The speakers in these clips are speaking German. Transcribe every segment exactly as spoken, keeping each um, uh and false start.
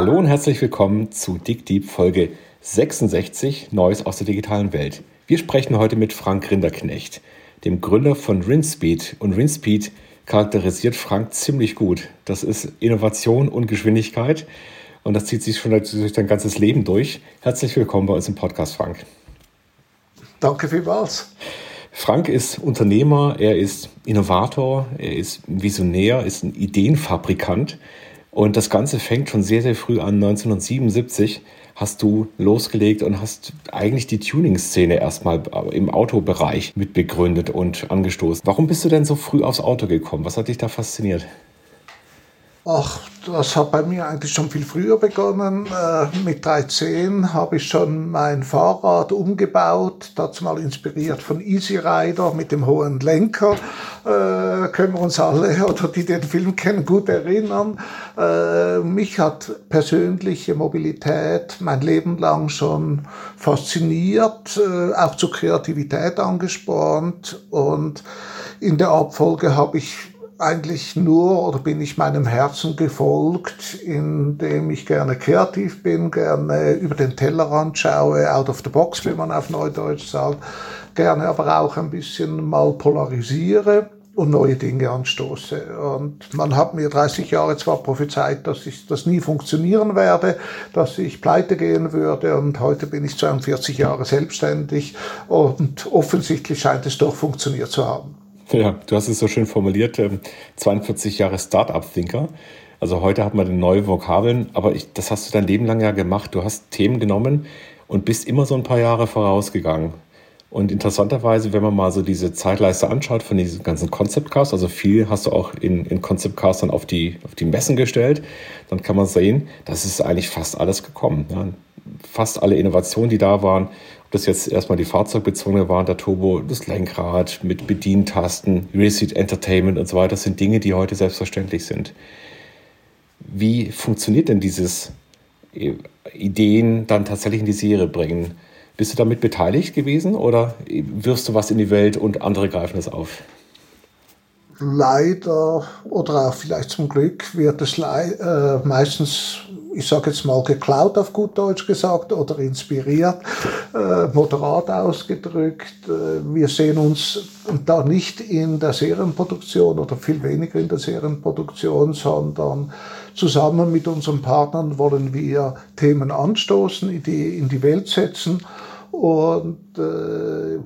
Hallo und herzlich willkommen zu digdeep Folge sechsundsechzig, Neues aus der digitalen Welt. Wir sprechen heute mit Frank Rinderknecht, dem Gründer von Rinspeed. Und Rinspeed charakterisiert Frank ziemlich gut. Das ist Innovation und Geschwindigkeit und das zieht sich schon durch dein ganzes Leben durch. Herzlich willkommen bei uns im Podcast, Frank. Danke vielmals. Frank ist Unternehmer, er ist Innovator, er ist Visionär, ist ein Ideenfabrikant. Und das Ganze fängt schon sehr, sehr früh an. neunzehnhundertsiebenundsiebzig hast du losgelegt und hast eigentlich die Tuning-Szene erstmal im Autobereich mit begründet und angestoßen. Warum bist du denn so früh aufs Auto gekommen? Was hat dich da fasziniert? Ach, das hat bei mir eigentlich schon viel früher begonnen. Mit dreizehn habe ich schon mein Fahrrad umgebaut, dazu mal inspiriert von Easy Rider mit dem hohen Lenker. Äh, können wir uns alle, oder die den Film kennen, gut erinnern. Äh, mich hat persönliche Mobilität mein Leben lang schon fasziniert, äh, auch zur Kreativität angespornt. Und in der Abfolge habe ich eigentlich nur oder bin ich meinem Herzen gefolgt, indem ich gerne kreativ bin, gerne über den Tellerrand schaue, out of the box, wie man auf Neudeutsch sagt, gerne aber auch ein bisschen mal polarisiere und neue Dinge anstoße. Und man hat mir dreißig Jahre zwar prophezeit, dass ich das nie funktionieren werde, dass ich pleite gehen würde, und heute bin ich zweiundvierzig Jahre selbstständig und offensichtlich scheint es doch funktioniert zu haben. Ja, du hast es so schön formuliert, zweiundvierzig Jahre Start-up-Thinker. Also heute hat man den neuen Vokabeln, aber ich, das hast du dein Leben lang ja gemacht. Du hast Themen genommen und bist immer so ein paar Jahre vorausgegangen. Und interessanterweise, wenn man mal so diese Zeitleiste anschaut von diesen ganzen Concept-Casts, also viel hast du auch in, in Concept-Casts dann auf die, auf die Messen gestellt, dann kann man sehen, das ist eigentlich fast alles gekommen. Ja. Fast alle Innovationen, die da waren, ob das jetzt erstmal die fahrzeugbezogene waren, der Turbo, das Lenkrad mit Bedientasten, Real-Seat Entertainment und so weiter, das sind Dinge, die heute selbstverständlich sind. Wie funktioniert denn dieses Ideen dann tatsächlich in die Serie bringen? Bist du damit beteiligt gewesen oder wirfst du was in die Welt und andere greifen es auf? Leider oder auch vielleicht zum Glück wird es le- äh, meistens, ich sage jetzt mal, geklaut auf gut Deutsch gesagt oder inspiriert, äh, moderat ausgedrückt. Äh, wir sehen uns da nicht in der Serienproduktion oder viel weniger in der Serienproduktion, sondern zusammen mit unseren Partnern wollen wir Themen anstoßen, in die, in die Welt setzen und äh,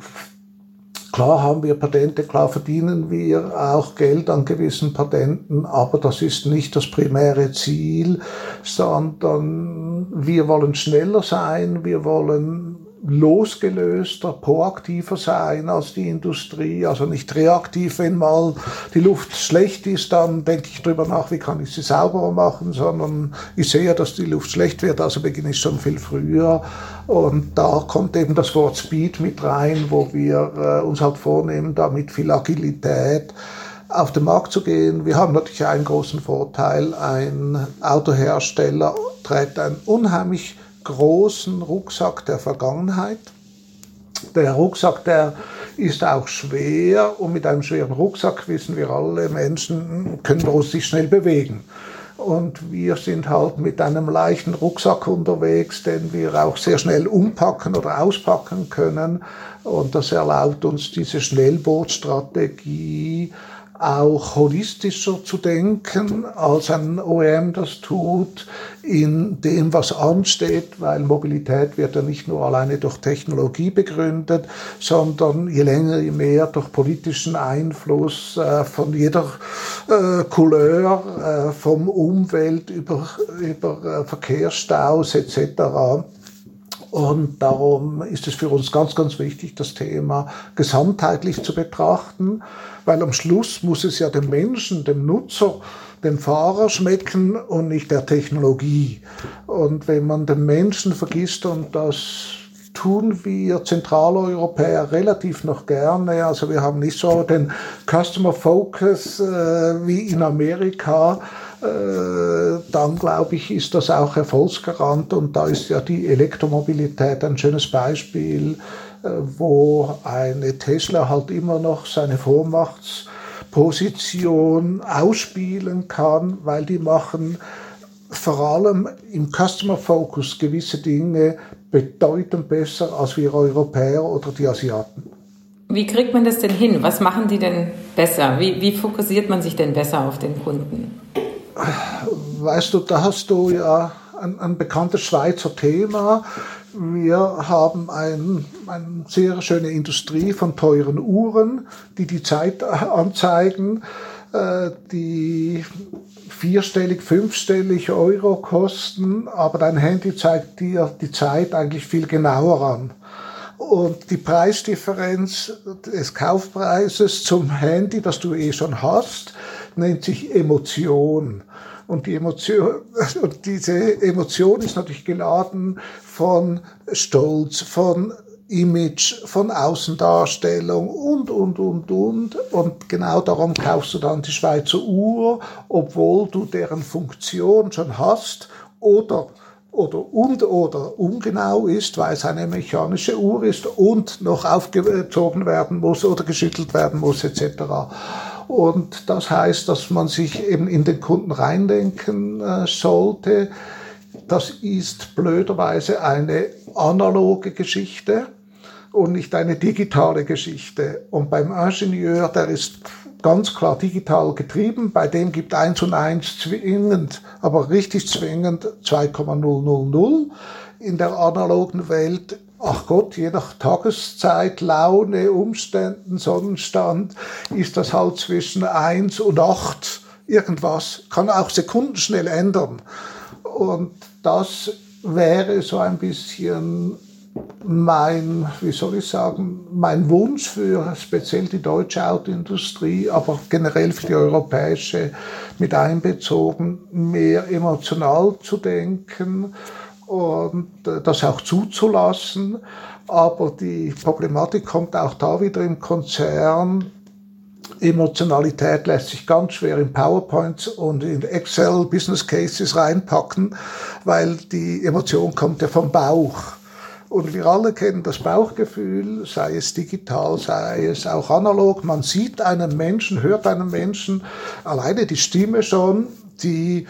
klar haben wir Patente, klar verdienen wir auch Geld an gewissen Patenten, aber das ist nicht das primäre Ziel, sondern wir wollen schneller sein, wir wollen losgelöster, proaktiver sein als die Industrie, also nicht reaktiv, wenn mal die Luft schlecht ist, dann denke ich drüber nach, wie kann ich sie sauberer machen, sondern ich sehe, dass die Luft schlecht wird, also beginne ich schon viel früher und da kommt eben das Wort Speed mit rein, wo wir äh, uns halt vornehmen, damit viel Agilität auf den Markt zu gehen. Wir haben natürlich einen großen Vorteil, ein Autohersteller trägt ein unheimlich großen Rucksack der Vergangenheit. Der Rucksack, der ist auch schwer und mit einem schweren Rucksack, wissen wir alle Menschen, können wir uns nicht schnell bewegen. Und wir sind halt mit einem leichten Rucksack unterwegs, den wir auch sehr schnell umpacken oder auspacken können. Und das erlaubt uns diese Schnellbootstrategie auch holistischer zu denken, als ein O E M das tut, in dem, was ansteht, weil Mobilität wird ja nicht nur alleine durch Technologie begründet, sondern je länger, je mehr durch politischen Einfluss äh, von jeder äh, Couleur, äh, vom Umwelt über, über äh, Verkehrsstaus et cetera Und darum ist es für uns ganz, ganz wichtig, das Thema gesamtheitlich zu betrachten, weil am Schluss muss es ja dem Menschen, dem Nutzer, dem Fahrer schmecken und nicht der Technologie. Und wenn man den Menschen vergisst, und das tun wir Zentraleuropäer relativ noch gerne, also wir haben nicht so den Customer Focus äh, wie in Amerika, dann glaube ich, ist das auch erfolgsgarant und da ist ja die Elektromobilität ein schönes Beispiel, wo eine Tesla halt immer noch seine Vormachtposition ausspielen kann, weil die machen vor allem im Customer Focus gewisse Dinge bedeutend besser als wir Europäer oder die Asiaten. Wie kriegt man das denn hin? Was machen die denn besser? Wie, wie fokussiert man sich denn besser auf den Kunden? Weißt du, da hast du ja ein, ein bekanntes Schweizer Thema. Wir haben ein, eine sehr schöne Industrie von teuren Uhren, die die Zeit anzeigen, die vierstellig, fünfstellig Euro kosten, aber dein Handy zeigt dir die Zeit eigentlich viel genauer an. Und die Preisdifferenz des Kaufpreises zum Handy, das du eh schon hast, nennt sich Emotion. Und die Emotion, und diese Emotion ist natürlich geladen von Stolz, von Image, von Außendarstellung und, und, und, und. Und genau darum kaufst du dann die Schweizer Uhr, obwohl du deren Funktion schon hast oder, oder, und, oder ungenau ist, weil es eine mechanische Uhr ist und noch aufgezogen werden muss oder geschüttelt werden muss, et cetera. Und das heißt, dass man sich eben in den Kunden reindenken äh, sollte. Das ist blöderweise eine analoge Geschichte und nicht eine digitale Geschichte. Und beim Ingenieur, der ist ganz klar digital getrieben, bei dem gibt eins und eins zwingend, aber richtig zwingend zwei Komma null null null. In der analogen Welt, ach Gott, je nach Tageszeit, Laune, Umständen, Sonnenstand, ist das halt zwischen eins und acht. Irgendwas kann auch sekundenschnell ändern. Und das wäre so ein bisschen mein, wie soll ich sagen, mein Wunsch für speziell die deutsche Autoindustrie, aber generell für die europäische mit einbezogen, mehr emotional zu denken und das auch zuzulassen. Aber die Problematik kommt auch da wieder im Konzern. Emotionalität lässt sich ganz schwer in PowerPoints und in Excel Business Cases reinpacken, weil die Emotion kommt ja vom Bauch. Und wir alle kennen das Bauchgefühl, sei es digital, sei es auch analog. Man sieht einen Menschen, hört einen Menschen, alleine die Stimme schon, die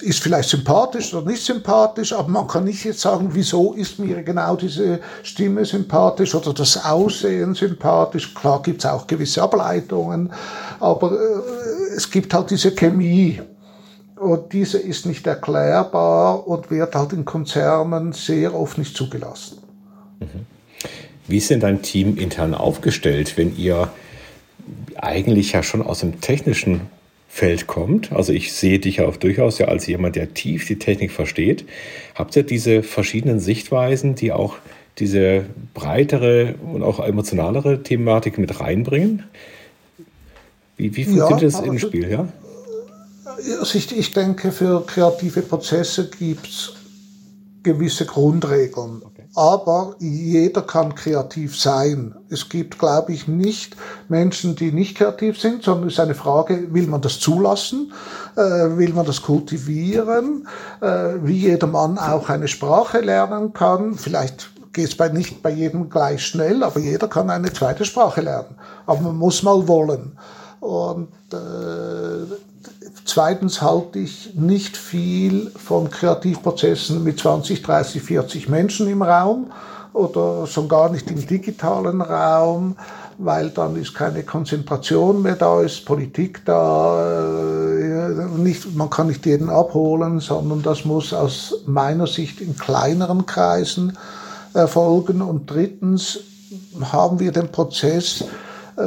ist vielleicht sympathisch oder nicht sympathisch, aber man kann nicht jetzt sagen, wieso ist mir genau diese Stimme sympathisch oder das Aussehen sympathisch. Klar gibt es auch gewisse Ableitungen, aber es gibt halt diese Chemie und diese ist nicht erklärbar und wird halt in Konzernen sehr oft nicht zugelassen. Wie ist denn dein Team intern aufgestellt, wenn ihr eigentlich ja schon aus dem technischen Feld kommt? Also ich sehe dich ja auch durchaus ja als jemand, der tief die Technik versteht. Habt ihr diese verschiedenen Sichtweisen, die auch diese breitere und auch emotionalere Thematik mit reinbringen? Wie, wie funktioniert ja, das im also, Spiel? Ja? Also ich, ich denke, für kreative Prozesse gibt es gewisse Grundregeln. Okay. Aber jeder kann kreativ sein. Es gibt, glaube ich, nicht Menschen, die nicht kreativ sind, sondern es ist eine Frage, will man das zulassen, äh, will man das kultivieren, äh, wie jeder Mann auch eine Sprache lernen kann. Vielleicht geht es bei, nicht bei jedem gleich schnell, aber jeder kann eine zweite Sprache lernen. Aber man muss mal wollen. Und äh, zweitens halte ich nicht viel von Kreativprozessen mit zwanzig, dreißig, vierzig Menschen im Raum oder schon gar nicht im digitalen Raum, weil dann ist keine Konzentration mehr da, ist Politik da, nicht, man kann nicht jeden abholen, sondern das muss aus meiner Sicht in kleineren Kreisen erfolgen. Und drittens haben wir den Prozess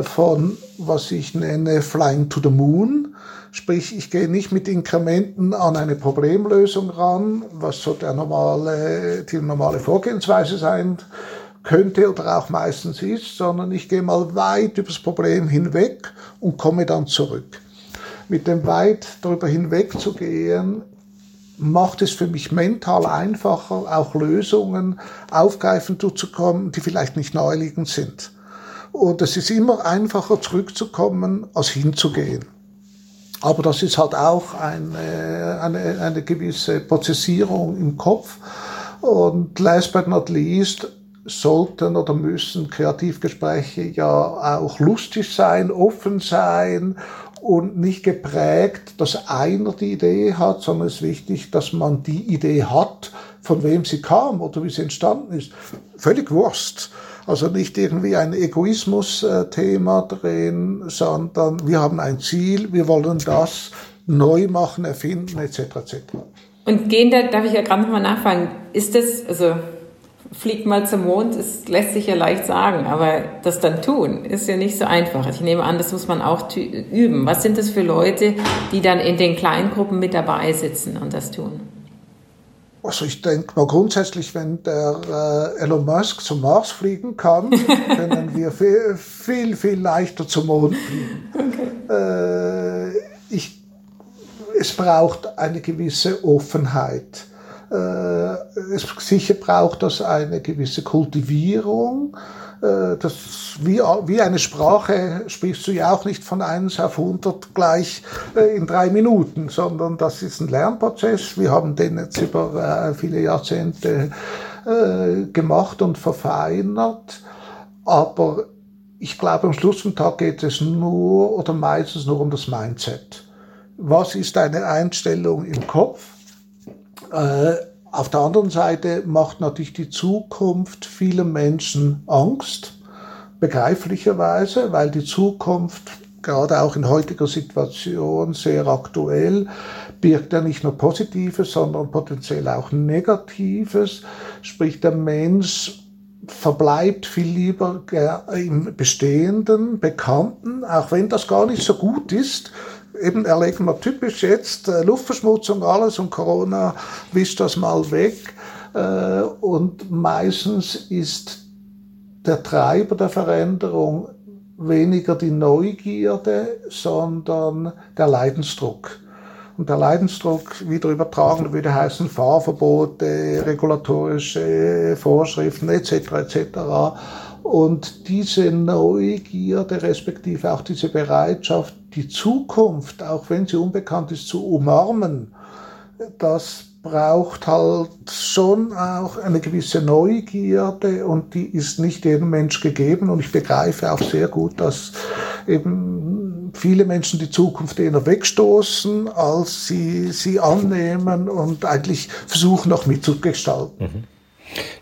von, was ich nenne, Flying to the Moon. Sprich, ich gehe nicht mit Inkrementen an eine Problemlösung ran, was so der normale, die normale Vorgehensweise sein könnte oder auch meistens ist, sondern ich gehe mal weit übers Problem hinweg und komme dann zurück. Mit dem weit darüber hinweg zu gehen, macht es für mich mental einfacher, auch Lösungen aufgreifend zu kommen, die vielleicht nicht naheliegend sind. Und es ist immer einfacher, zurückzukommen, als hinzugehen. Aber das ist halt auch eine, eine, eine gewisse Prozessierung im Kopf. Und last but not least sollten oder müssen Kreativgespräche ja auch lustig sein, offen sein und nicht geprägt, dass einer die Idee hat, sondern es ist wichtig, dass man die Idee hat, von wem sie kam oder wie sie entstanden ist. Völlig Wurst. Also nicht irgendwie ein Egoismus-Thema drin, sondern wir haben ein Ziel, wir wollen das neu machen, erfinden, et cetera et cetera. Und gehen da, darf ich ja gerade nochmal nachfragen, ist das, also fliegt mal zum Mond, das lässt sich ja leicht sagen, aber das dann tun, ist ja nicht so einfach. Ich nehme an, das muss man auch üben. Was sind das für Leute, die dann in den kleinen Gruppen mit dabei sitzen und das tun? Also ich denke mal grundsätzlich, wenn der äh, Elon Musk zum Mars fliegen kann, können wir viel, viel, viel leichter zum Mond fliegen. Okay. Äh, ich, es braucht eine gewisse Offenheit. Äh, es sicher braucht das eine gewisse Kultivierung. Äh, das, wie, wie eine Sprache sprichst du ja auch nicht von eins auf hundert gleich äh, in drei Minuten, sondern das ist ein Lernprozess. Wir haben den jetzt über äh, viele Jahrzehnte äh, gemacht und verfeinert. Aber ich glaube, am Schluss vom Tag geht es nur oder meistens nur um das Mindset. Was ist eine Einstellung im Kopf? Auf der anderen Seite macht natürlich die Zukunft vielen Menschen Angst, begreiflicherweise, weil die Zukunft, gerade auch in heutiger Situation, sehr aktuell, birgt ja nicht nur Positives, sondern potenziell auch Negatives. Sprich, der Mensch verbleibt viel lieber im Bestehenden, Bekannten, auch wenn das gar nicht so gut ist. Eben erlegen wir typisch jetzt äh, Luftverschmutzung, alles, und Corona wischt das mal weg. Äh, und meistens ist der Treiber der Veränderung weniger die Neugierde, sondern der Leidensdruck. Und der Leidensdruck, wieder übertragen, würde heißen Fahrverbote, regulatorische Vorschriften et cetera et cetera. Und diese Neugierde, respektive auch diese Bereitschaft, die Zukunft, auch wenn sie unbekannt ist, zu umarmen, das braucht halt schon auch eine gewisse Neugierde, und die ist nicht jedem Mensch gegeben. Und ich begreife auch sehr gut, dass eben viele Menschen die Zukunft eher wegstoßen, als sie sie annehmen und eigentlich versuchen, noch mitzugestalten.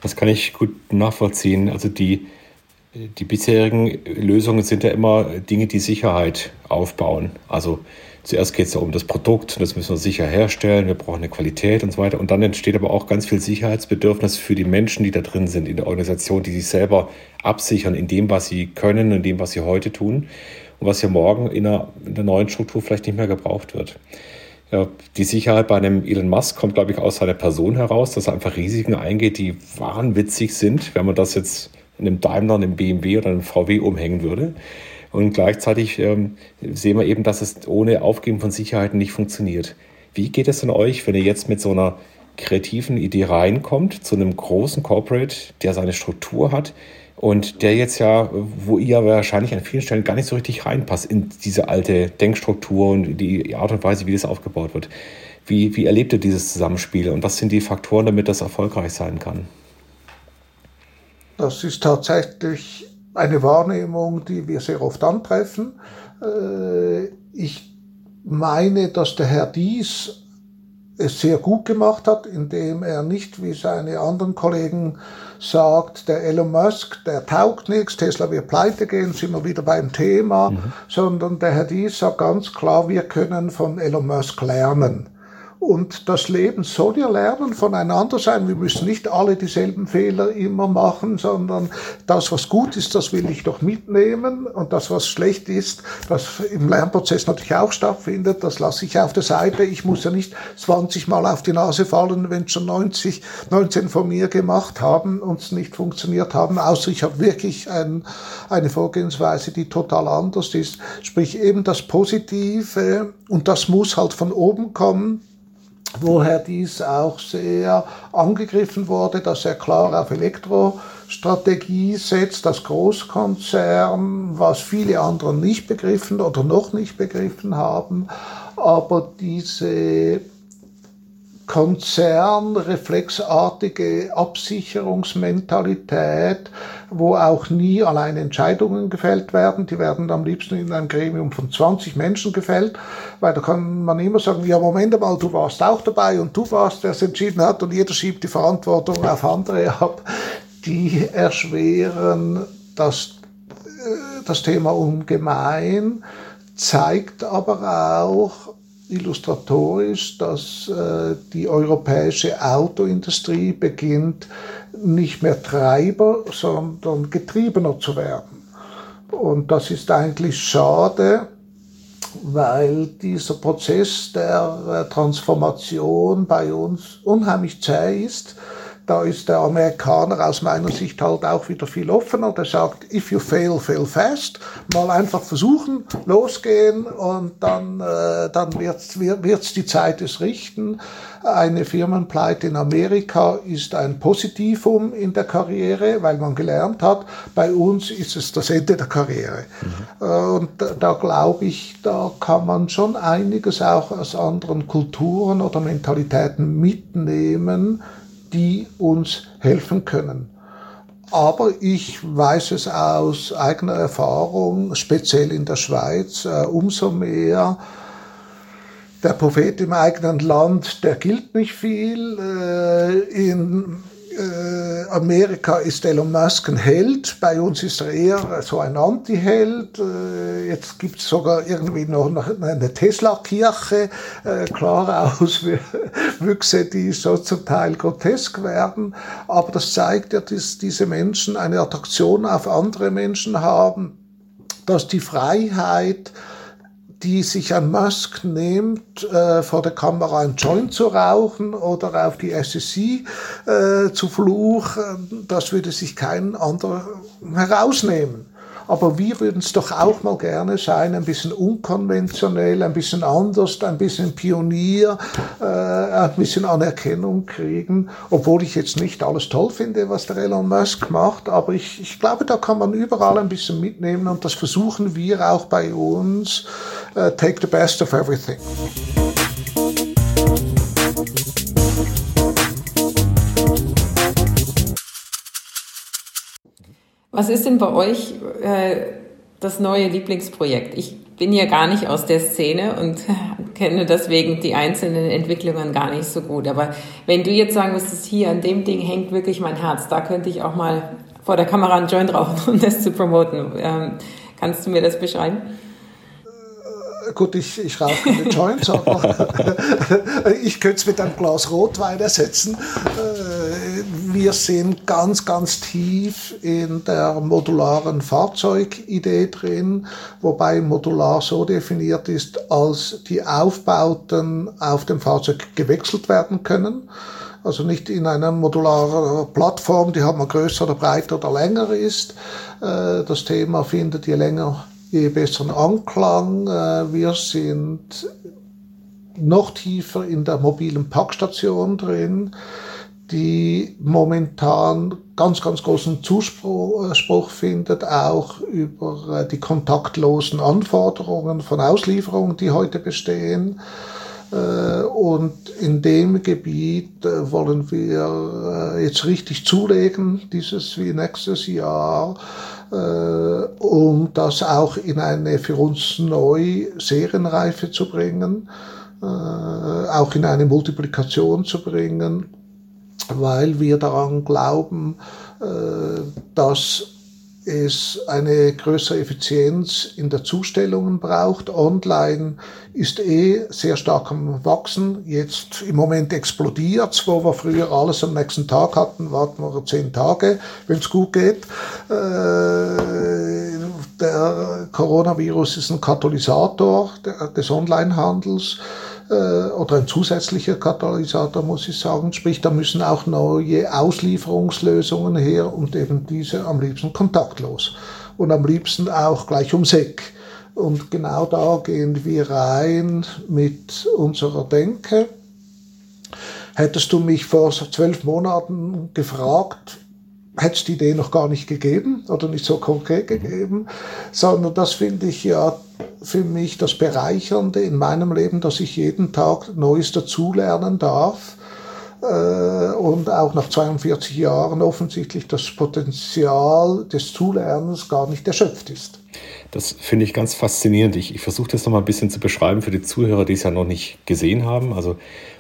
Das kann ich gut nachvollziehen. Also die Die bisherigen Lösungen sind ja immer Dinge, die Sicherheit aufbauen. Also zuerst geht es ja um das Produkt, das müssen wir sicher herstellen, wir brauchen eine Qualität und so weiter. Und dann entsteht aber auch ganz viel Sicherheitsbedürfnis für die Menschen, die da drin sind in der Organisation, die sich selber absichern in dem, was sie können und dem, was sie heute tun und was ja morgen in der, in der neuen Struktur vielleicht nicht mehr gebraucht wird. Ja, die Sicherheit bei einem Elon Musk kommt, glaube ich, aus seiner Person heraus, dass er einfach Risiken eingeht, die wahnwitzig sind, wenn man das jetzt in einem Daimler, einem B M W oder einem V W umhängen würde. Und gleichzeitig ähm, sehen wir eben, dass es ohne Aufgeben von Sicherheiten nicht funktioniert. Wie geht es denn euch, wenn ihr jetzt mit so einer kreativen Idee reinkommt, zu einem großen Corporate, der seine Struktur hat und der jetzt ja, wo ihr wahrscheinlich an vielen Stellen gar nicht so richtig reinpasst in diese alte Denkstruktur und die Art und Weise, wie das aufgebaut wird. Wie, wie erlebt ihr dieses Zusammenspiel und was sind die Faktoren, damit das erfolgreich sein kann? Das ist tatsächlich eine Wahrnehmung, die wir sehr oft antreffen. Ich meine, dass der Herr Dies es sehr gut gemacht hat, indem er nicht, wie seine anderen Kollegen, sagt, der Elon Musk, der taugt nichts, Tesla wird pleite gehen, sind wir wieder beim Thema, mhm. sondern der Herr Dies sagt ganz klar, wir können von Elon Musk lernen. Und das Leben soll ja lernen, voneinander sein. Wir müssen nicht alle dieselben Fehler immer machen, sondern das, was gut ist, das will ich doch mitnehmen. Und das, was schlecht ist, das im Lernprozess natürlich auch stattfindet, das lasse ich auf der Seite. Ich muss ja nicht zwanzig Mal auf die Nase fallen, wenn schon neunzig, neunzehn von mir gemacht haben und es nicht funktioniert haben, außer ich habe wirklich ein, eine Vorgehensweise, die total anders ist. Sprich eben das Positive, und das muss halt von oben kommen, woher dies auch sehr angegriffen wurde, dass er klar auf Elektrostrategie setzt, das Großkonzern, was viele andere nicht begriffen oder noch nicht begriffen haben. Aber diese konzernreflexartige Absicherungsmentalität, wo auch nie allein Entscheidungen gefällt werden. Die werden am liebsten in einem Gremium von zwanzig Menschen gefällt, weil da kann man immer sagen, ja Moment mal, du warst auch dabei und du warst, der es entschieden hat, und jeder schiebt die Verantwortung auf andere ab. Die erschweren das, das Thema ungemein, zeigt aber auch illustratorisch, dass äh, die europäische Autoindustrie beginnt, nicht mehr Treiber, sondern Getriebener zu werden. Und das ist eigentlich schade, weil dieser Prozess der äh, Transformation bei uns unheimlich zäh ist. Da ist der Amerikaner aus meiner Sicht halt auch wieder viel offener. Der sagt, if you fail, fail fast. Mal einfach versuchen, losgehen, und dann, äh, dann wird's, wird's die Zeit es richten. Eine Firmenpleite in Amerika ist ein Positivum in der Karriere, weil man gelernt hat. Bei uns ist es das Ende der Karriere. Mhm. Und da, da glaube ich, da kann man schon einiges auch aus anderen Kulturen oder Mentalitäten mitnehmen, die uns helfen können. Aber ich weiß es aus eigener Erfahrung, speziell in der Schweiz, umso mehr, der Prophet im eigenen Land, der gilt nicht viel. In Amerika ist Elon Musk ein Held, bei uns ist er eher so ein Anti-Held. Jetzt gibt es sogar irgendwie noch eine Tesla-Kirche, klare Auswüchse, die so zum Teil grotesk werden. Aber das zeigt ja, dass diese Menschen eine Attraktion auf andere Menschen haben, dass die Freiheit, die sich ein Musk nimmt, äh, vor der Kamera ein Joint zu rauchen oder auf die S E C äh, zu fluchen, das würde sich kein anderer herausnehmen. Aber wir würden es doch auch mal gerne sein, ein bisschen unkonventionell, ein bisschen anders, ein bisschen Pionier, äh, ein bisschen Anerkennung kriegen, obwohl ich jetzt nicht alles toll finde, was der Elon Musk macht, aber ich, ich glaube, da kann man überall ein bisschen mitnehmen, und das versuchen wir auch bei uns. Uh, take the best of everything. Was ist denn bei euch äh, das neue Lieblingsprojekt? Ich bin ja gar nicht aus der Szene und kenne deswegen die einzelnen Entwicklungen gar nicht so gut. Aber wenn du jetzt sagen müsstest, hier an dem Ding hängt wirklich mein Herz, da könnte ich auch mal vor der Kamera einen Joint rauchen, um das zu promoten. Ähm, kannst du mir das beschreiben? Gut, ich, ich rauche keine Joints, aber ich könnte es mit einem Glas Rotwein ersetzen. Wir sind ganz, ganz tief in der modularen Fahrzeugidee drin, wobei modular so definiert ist, als die Aufbauten auf dem Fahrzeug gewechselt werden können. Also nicht in einer modularen Plattform, die halt mal größer oder breiter oder länger ist. Das Thema findet je länger je besseren Anklang. Wir sind noch tiefer in der mobilen Packstation drin, die momentan ganz, ganz großen Zuspruch findet, auch über die kontaktlosen Anforderungen von Auslieferungen, die heute bestehen. Und in dem Gebiet wollen wir jetzt richtig zulegen, dieses wie nächstes Jahr, um das auch in eine für uns neu Serienreife zu bringen, auch in eine Multiplikation zu bringen, weil wir daran glauben, dass es eine größere Effizienz in der Zustellung braucht. Online ist eh sehr stark am Wachsen. Jetzt im Moment explodiert's, wo wir früher alles am nächsten Tag hatten, warten wir zehn Tage, wenn's gut geht. Äh, der Coronavirus ist ein Katalysator des Onlinehandels, oder ein zusätzlicher Katalysator, muss ich sagen. Sprich, da müssen auch neue Auslieferungslösungen her, und eben diese am liebsten kontaktlos und am liebsten auch gleich ums Eck. Und genau da gehen wir rein mit unserer Denke. Hättest du mich vor zwölf Monaten gefragt, hätte es die Idee noch gar nicht gegeben oder nicht so konkret gegeben, sondern das finde ich ja für mich das Bereichernde in meinem Leben, dass ich jeden Tag Neues dazulernen darf und auch nach zweiundvierzig Jahren offensichtlich das Potenzial des Zulernens gar nicht erschöpft ist. Das finde ich ganz faszinierend. Ich, ich versuche das nochmal ein bisschen zu beschreiben für die Zuhörer, die es ja noch nicht gesehen haben. Also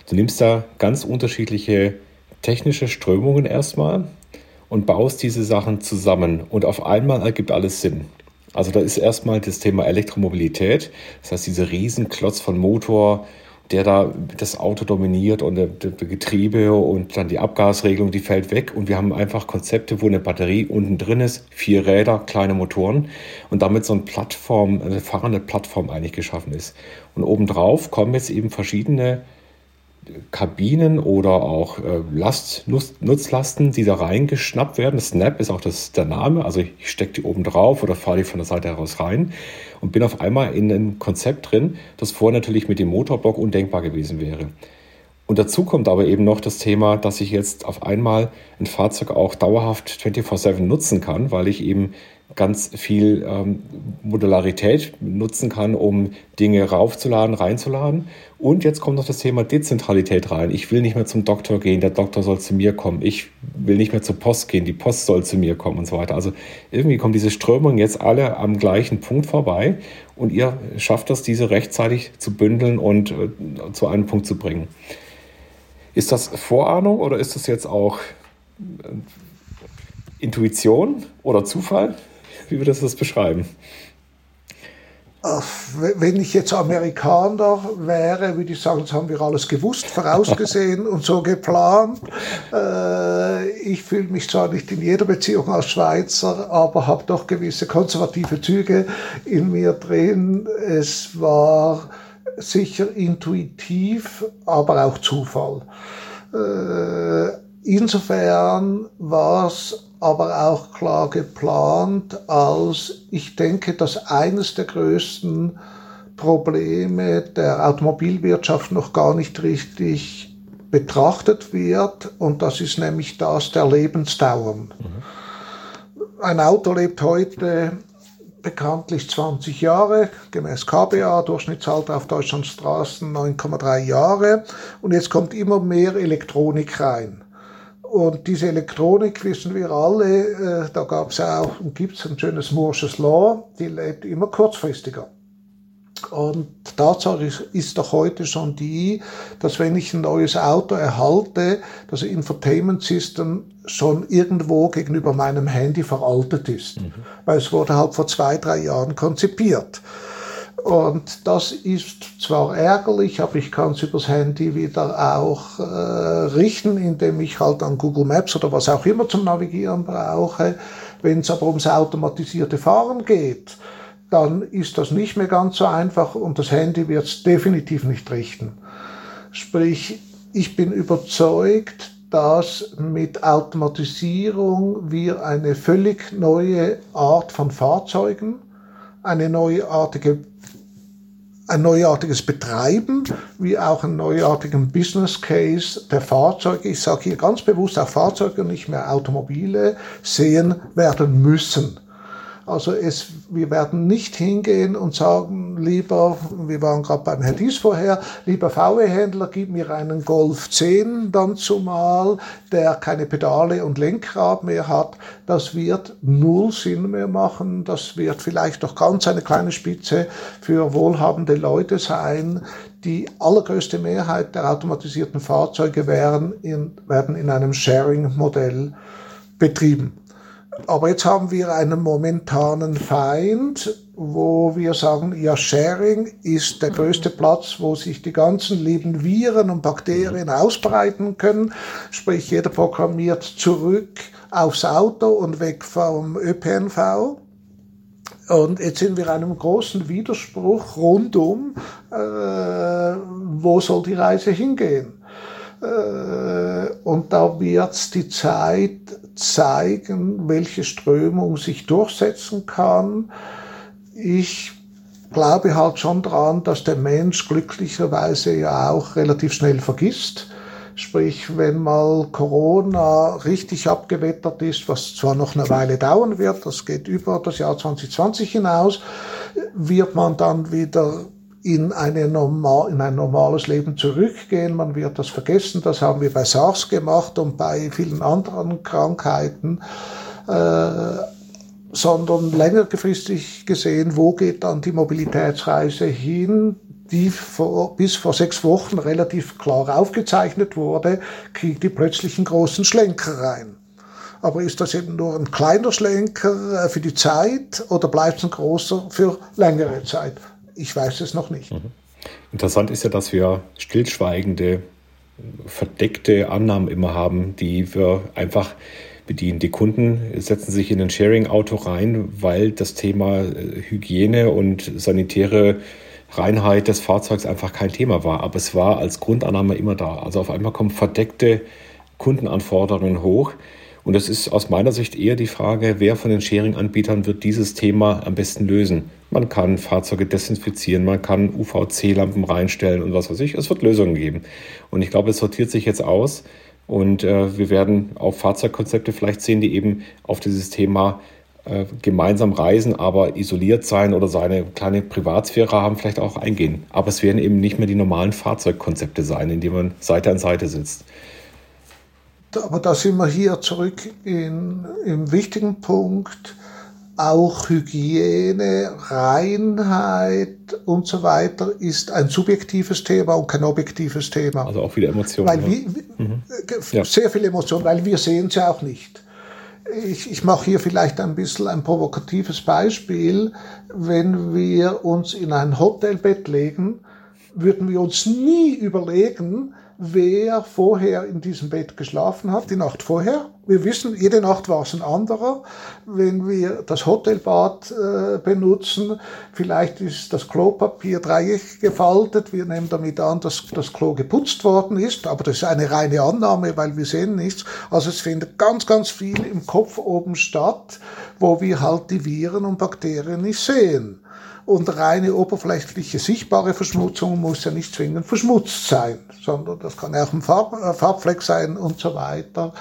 du nimmst da ganz unterschiedliche technische Strömungen erstmal und baust diese Sachen zusammen und auf einmal ergibt alles Sinn. Also da ist erstmal das Thema Elektromobilität, das heißt dieser Riesenklotz von Motor, der da das Auto dominiert und der, der Getriebe und dann die Abgasregelung, die fällt weg. Und wir haben einfach Konzepte, wo eine Batterie unten drin ist, vier Räder, kleine Motoren und damit so eine Plattform, eine fahrende Plattform eigentlich geschaffen ist. Und obendrauf kommen jetzt eben verschiedene Kabinen oder auch Last, Nutzlasten, die da reingeschnappt werden. Snap ist auch das, der Name, also ich stecke die oben drauf oder fahre die von der Seite heraus rein und bin auf einmal in einem Konzept drin, das vorher natürlich mit dem Motorblock undenkbar gewesen wäre. Und dazu kommt aber eben noch das Thema, dass ich jetzt auf einmal ein Fahrzeug auch dauerhaft vierundzwanzig sieben nutzen kann, weil ich eben ganz viel ähm, Modularität nutzen kann, um Dinge raufzuladen, reinzuladen. Und jetzt kommt noch das Thema Dezentralität rein. Ich will nicht mehr zum Doktor gehen, der Doktor soll zu mir kommen. Ich will nicht mehr zur Post gehen, die Post soll zu mir kommen und so weiter. Also irgendwie kommen diese Strömungen jetzt alle am gleichen Punkt vorbei und ihr schafft das, diese rechtzeitig zu bündeln und äh, zu einem Punkt zu bringen. Ist das Vorahnung oder ist das jetzt auch äh, Intuition oder Zufall? Wie würdest du das beschreiben? Wenn ich jetzt Amerikaner wäre, würde ich sagen, das haben wir alles gewusst, vorausgesehen und so geplant. Ich fühle mich zwar nicht in jeder Beziehung als Schweizer, aber habe doch gewisse konservative Züge in mir drin. Es war sicher intuitiv, aber auch Zufall. Insofern war es aber auch klar geplant, als ich denke, dass eines der größten Probleme der Automobilwirtschaft noch gar nicht richtig betrachtet wird, und das ist nämlich das der Lebensdauern. Mhm. Ein Auto lebt heute bekanntlich zwanzig Jahre, gemäß K B A, Durchschnittsalter auf Deutschlands Straßen neun Komma drei Jahre, und jetzt kommt immer mehr Elektronik rein. Und diese Elektronik, wissen wir alle, äh, da gab es auch und gibt es ein schönes Moore's Law, die lebt immer kurzfristiger. Und Tatsache ist, ist doch heute schon die, dass wenn ich ein neues Auto erhalte, das Infotainment-System schon irgendwo gegenüber meinem Handy veraltet ist. Mhm. Weil es wurde halt vor zwei, drei Jahren konzipiert. Und das ist zwar ärgerlich, aber ich kann es übers Handy wieder auch äh, richten, indem ich halt an Google Maps oder was auch immer zum Navigieren brauche. Wenn es aber ums automatisierte Fahren geht, dann ist das nicht mehr ganz so einfach und das Handy wird es definitiv nicht richten. Sprich, ich bin überzeugt, dass mit Automatisierung wir eine völlig neue Art von Fahrzeugen, eine neuartige ein neuartiges Betreiben, wie auch einen neuartigen Business Case der Fahrzeuge, ich sage hier ganz bewusst auch Fahrzeuge, nicht mehr Automobile, sehen werden müssen. Also es, wir werden nicht hingehen und sagen, lieber, wir waren gerade beim Herrn Dies vorher, lieber V W-Händler, gib mir einen Golf zehn dann zumal, der keine Pedale und Lenkrad mehr hat. Das wird null Sinn mehr machen. Das wird vielleicht doch ganz eine kleine Spitze für wohlhabende Leute sein. Die allergrößte Mehrheit der automatisierten Fahrzeuge werden in, werden in einem Sharing-Modell betrieben. Aber jetzt haben wir einen momentanen Feind, wo wir sagen, ja, Sharing ist der größte Platz, wo sich die ganzen lieben Viren und Bakterien ausbreiten können. Sprich, jeder programmiert zurück aufs Auto und weg vom Ö P N V. Und jetzt sind wir in einem großen Widerspruch rundum, äh, wo soll die Reise hingehen? Äh, und da wird's die Zeit zeigen, welche Strömung sich durchsetzen kann. Ich glaube halt schon dran, dass der Mensch glücklicherweise ja auch relativ schnell vergisst. Sprich, wenn mal Corona richtig abgewettert ist, was zwar noch eine Weile dauern wird, das geht über das Jahr zwanzig zwanzig hinaus, wird man dann wieder in, eine normal, in ein normales Leben zurückgehen. Man wird das vergessen. Das haben wir bei SARS gemacht und bei vielen anderen Krankheiten. Äh, sondern längerfristig gesehen, wo geht dann die Mobilitätsreise hin, die vor, bis vor sechs Wochen relativ klar aufgezeichnet wurde, kriegt die plötzlich einen großen Schlenker rein. Aber ist das eben nur ein kleiner Schlenker für die Zeit oder bleibt es ein großer für längere Zeit? Ich weiß es noch nicht. Mhm. Interessant ist ja, dass wir stillschweigende, verdeckte Annahmen immer haben, die wir einfach bedienen. Die Kunden setzen sich in ein Sharing-Auto rein, weil das Thema Hygiene und sanitäre Reinheit des Fahrzeugs einfach kein Thema war. Aber es war als Grundannahme immer da. Also auf einmal kommen verdeckte Kundenanforderungen hoch. Und das ist aus meiner Sicht eher die Frage, wer von den Sharing-Anbietern wird dieses Thema am besten lösen. Man kann Fahrzeuge desinfizieren, man kann U V C-Lampen reinstellen und was weiß ich. Es wird Lösungen geben. Und ich glaube, es sortiert sich jetzt aus. Und äh, wir werden auch Fahrzeugkonzepte vielleicht sehen, die eben auf dieses Thema äh, gemeinsam reisen, aber isoliert sein oder seine kleine Privatsphäre haben, vielleicht auch eingehen. Aber es werden eben nicht mehr die normalen Fahrzeugkonzepte sein, in denen man Seite an Seite sitzt. Aber da sind wir hier zurück in, im wichtigen Punkt, auch Hygiene, Reinheit und so weiter ist ein subjektives Thema und kein objektives Thema. Also auch wieder Emotionen. Weil wir, mhm. Sehr viele Emotionen, weil wir sehen sie auch nicht. Ich, ich mache hier vielleicht ein bisschen ein provokatives Beispiel. Wenn wir uns in ein Hotelbett legen, würden wir uns nie überlegen, wer vorher in diesem Bett geschlafen hat, die Nacht vorher. Wir wissen, jede Nacht war es ein anderer. Wenn wir das Hotelbad äh, benutzen, vielleicht ist das Klopapier dreieckig gefaltet. Wir nehmen damit an, dass das Klo geputzt worden ist. Aber das ist eine reine Annahme, weil wir sehen nichts. Also es findet ganz, ganz viel im Kopf oben statt, wo wir halt die Viren und Bakterien nicht sehen. Und reine oberflächliche, sichtbare Verschmutzung muss ja nicht zwingend verschmutzt sein, sondern das kann ja auch ein Farb, Farbfleck sein und so weiter.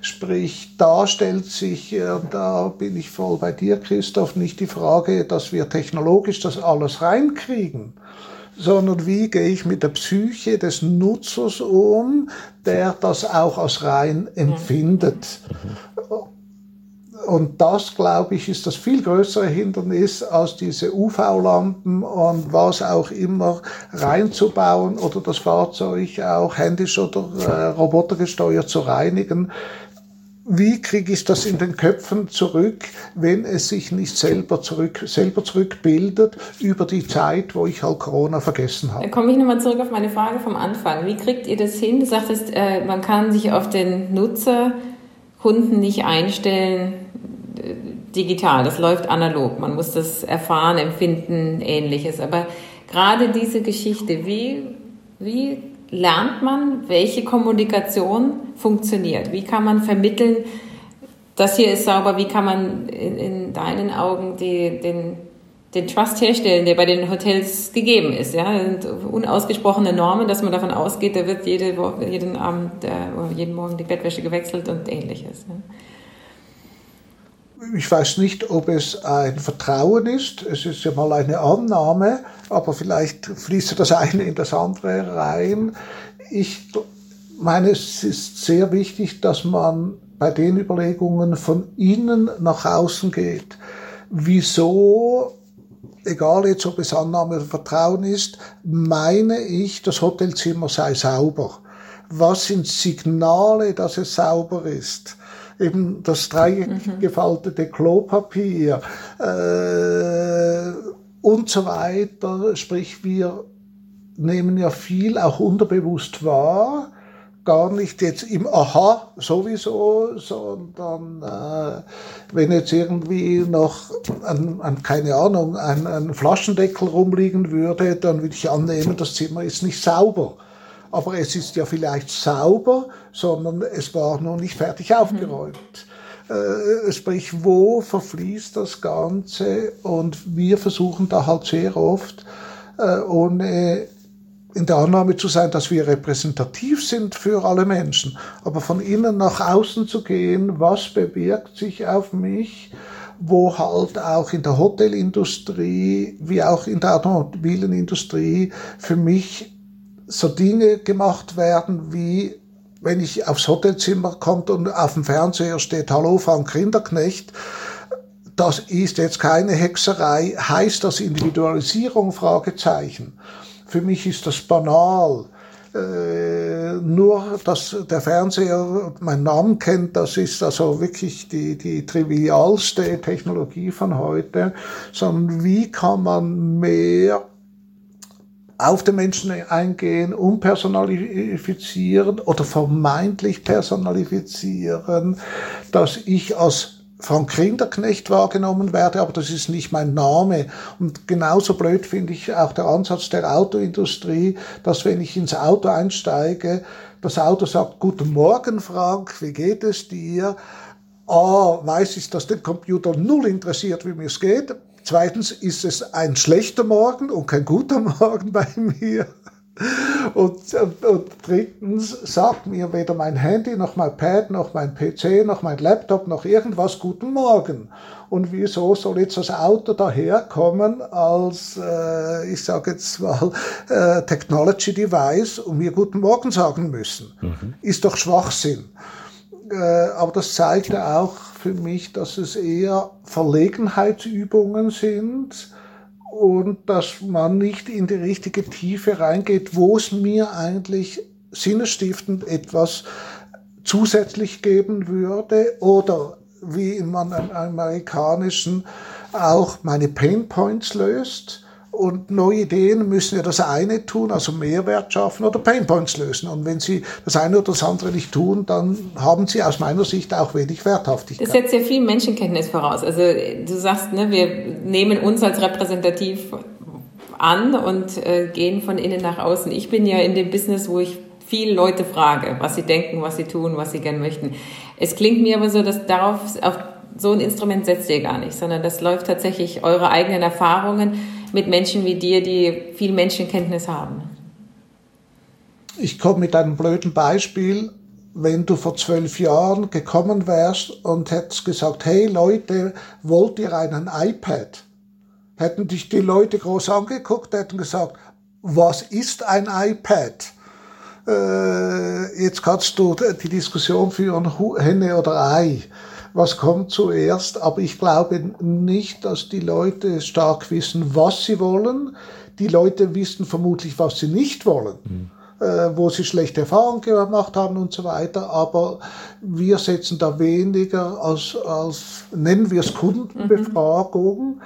Sprich, da stellt sich, da bin ich voll bei dir, Christoph, nicht die Frage, dass wir technologisch das alles reinkriegen, sondern wie gehe ich mit der Psyche des Nutzers um, der das auch als rein empfindet. Mhm. Und das, glaube ich, ist das viel größere Hindernis, als diese U V-Lampen und was auch immer reinzubauen oder das Fahrzeug auch händisch oder äh, robotergesteuert zu reinigen. Wie kriege ich das in den Köpfen zurück, wenn es sich nicht selber zurück, selber zurückbildet über die Zeit, wo ich halt Corona vergessen habe? Da komme ich nochmal zurück auf meine Frage vom Anfang. Wie kriegt ihr das hin? Du sagtest, äh, man kann sich auf den Nutzer Kunden nicht einstellen digital, das läuft analog. Man muss das erfahren, empfinden, Ähnliches. Aber gerade diese Geschichte, wie, wie lernt man, welche Kommunikation funktioniert? Wie kann man vermitteln, das hier ist sauber, wie kann man in, in deinen Augen die, den, den Trust herstellen, der bei den Hotels gegeben ist? Ja? Das sind unausgesprochene Normen, dass man davon ausgeht, da wird jede Woche, jeden Abend oder äh, jeden Morgen die Bettwäsche gewechselt und Ähnliches. Ja? Ich weiß nicht, ob es ein Vertrauen ist. Es ist ja mal eine Annahme, aber vielleicht fließt das eine in das andere rein. Ich meine, es ist sehr wichtig, dass man bei den Überlegungen von innen nach außen geht. Wieso, egal jetzt, ob es Annahme oder Vertrauen ist, meine ich, das Hotelzimmer sei sauber. Was sind Signale, dass es sauber ist? Eben das dreieckig gefaltete Klopapier äh, und so weiter. Sprich, wir nehmen ja viel auch unterbewusst wahr, gar nicht jetzt im Aha sowieso, sondern äh, wenn jetzt irgendwie noch, ein, ein, keine Ahnung, ein, ein Flaschendeckel rumliegen würde, dann würde ich annehmen, das Zimmer ist nicht sauber. Aber es ist ja vielleicht sauber, sondern es war noch nicht fertig aufgeräumt. Äh, sprich, wo verfließt das Ganze? Und wir versuchen da halt sehr oft, äh, ohne in der Annahme zu sein, dass wir repräsentativ sind für alle Menschen, aber von innen nach außen zu gehen, was bewirkt sich auf mich? wo halt auch in der Hotelindustrie wie auch in der Automobilindustrie für mich so Dinge gemacht werden wie, wenn ich aufs Hotelzimmer komme und auf dem Fernseher steht, hallo Frank Rinderknecht, das ist jetzt keine Hexerei, heißt das Individualisierung? Fragezeichen. Für mich ist das banal. Äh, nur, dass der Fernseher meinen Namen kennt, das ist also wirklich die, die trivialste Technologie von heute, sondern wie kann man mehr auf den Menschen eingehen, unpersonalifizieren oder vermeintlich personalifizieren, dass ich als Frank Rinderknecht wahrgenommen werde, aber das ist nicht mein Name. Und genauso blöd finde ich auch der Ansatz der Autoindustrie, dass wenn ich ins Auto einsteige, das Auto sagt, guten Morgen Frank, wie geht es dir? A, weiß ich, dass den Computer null interessiert, wie mir es geht. Zweitens ist es ein schlechter Morgen und kein guter Morgen bei mir. Und, und, und drittens sagt mir weder mein Handy, noch mein Pad, noch mein P C, noch mein Laptop, noch irgendwas guten Morgen. Und wieso soll jetzt das Auto daherkommen als, äh, ich sage jetzt mal, äh, Technology Device und mir guten Morgen sagen müssen? Mhm. Ist doch Schwachsinn. Äh, aber das zeigt ja auch für mich, dass es eher Verlegenheitsübungen sind, und dass man nicht in die richtige Tiefe reingeht, wo es mir eigentlich sinnestiftend etwas zusätzlich geben würde oder wie man im Amerikanischen auch meine Painpoints löst. Und neue Ideen müssen ja das eine tun, also Mehrwert schaffen oder Painpoints lösen. Und wenn sie das eine oder das andere nicht tun, dann haben sie aus meiner Sicht auch wenig Werthaftigkeit. Das setzt ja viel Menschenkenntnis voraus. Also du sagst, ne, wir nehmen uns als repräsentativ an und äh, gehen von innen nach außen. Ich bin ja in dem Business, wo ich viele Leute frage, was sie denken, was sie tun, was sie gern möchten. Es klingt mir aber so, dass darauf auf so ein Instrument setzt ihr gar nicht, sondern das läuft tatsächlich eure eigenen Erfahrungen mit Menschen wie dir, die viel Menschenkenntnis haben. Ich komme mit einem blöden Beispiel. Wenn du vor zwölf Jahren gekommen wärst und hättest gesagt, hey Leute, wollt ihr einen iPad? Hätten dich die Leute groß angeguckt, hätten gesagt, was ist ein iPad? Äh, jetzt kannst du die Diskussion führen, Henne oder Ei. Was kommt zuerst? Aber ich glaube nicht, dass die Leute stark wissen, was sie wollen. Die Leute wissen vermutlich, was sie nicht wollen, mhm. äh, wo sie schlechte Erfahrungen gemacht haben und so weiter. Aber wir setzen da weniger als, als nennen wir es Kundenbefragung, mhm.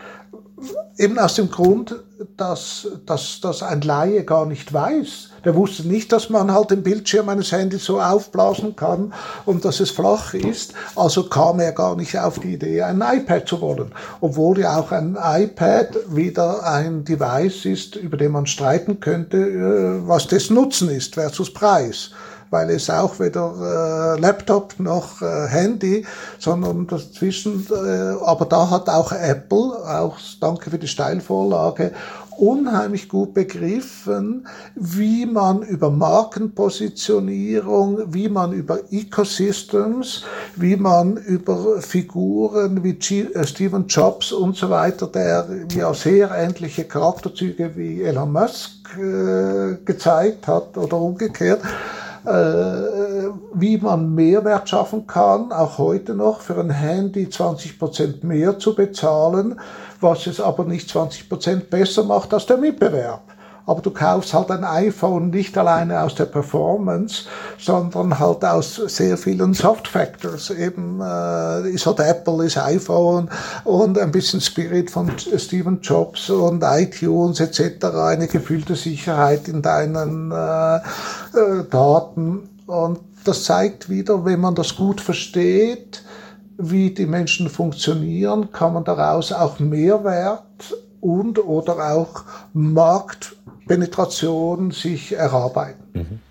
eben aus dem Grund, dass, dass, dass ein Laie gar nicht weiß. Der wusste nicht, dass man halt den Bildschirm eines Handys so aufblasen kann und dass es flach ist. Also kam er gar nicht auf die Idee, ein iPad zu wollen. Obwohl ja auch ein iPad wieder ein Device ist, über den man streiten könnte, was dessen Nutzen ist versus Preis. Weil es auch weder äh, Laptop noch äh, Handy, sondern dazwischen, äh, aber da hat auch Apple, auch danke für die Steilvorlage, unheimlich gut begriffen, wie man über Markenpositionierung, wie man über Ecosystems, wie man über Figuren wie G- äh, Stephen Jobs und so weiter, der ja sehr ähnliche Charakterzüge wie Elon Musk äh, gezeigt hat oder umgekehrt, wie man Mehrwert schaffen kann, auch heute noch für ein Handy zwanzig Prozent mehr zu bezahlen, was es aber nicht zwanzig Prozent besser macht als der Mitbewerb. Aber du kaufst halt ein iPhone nicht alleine aus der Performance, sondern halt aus sehr vielen Soft Factors. Eben äh, ist halt Apple, ist iPhone und ein bisschen Spirit von Stephen Jobs und iTunes et cetera. Eine gefühlte Sicherheit in deinen äh, äh, Daten. Und das zeigt wieder, wenn man das gut versteht, wie die Menschen funktionieren, kann man daraus auch Mehrwert und oder auch Markt Penetration sich erarbeiten.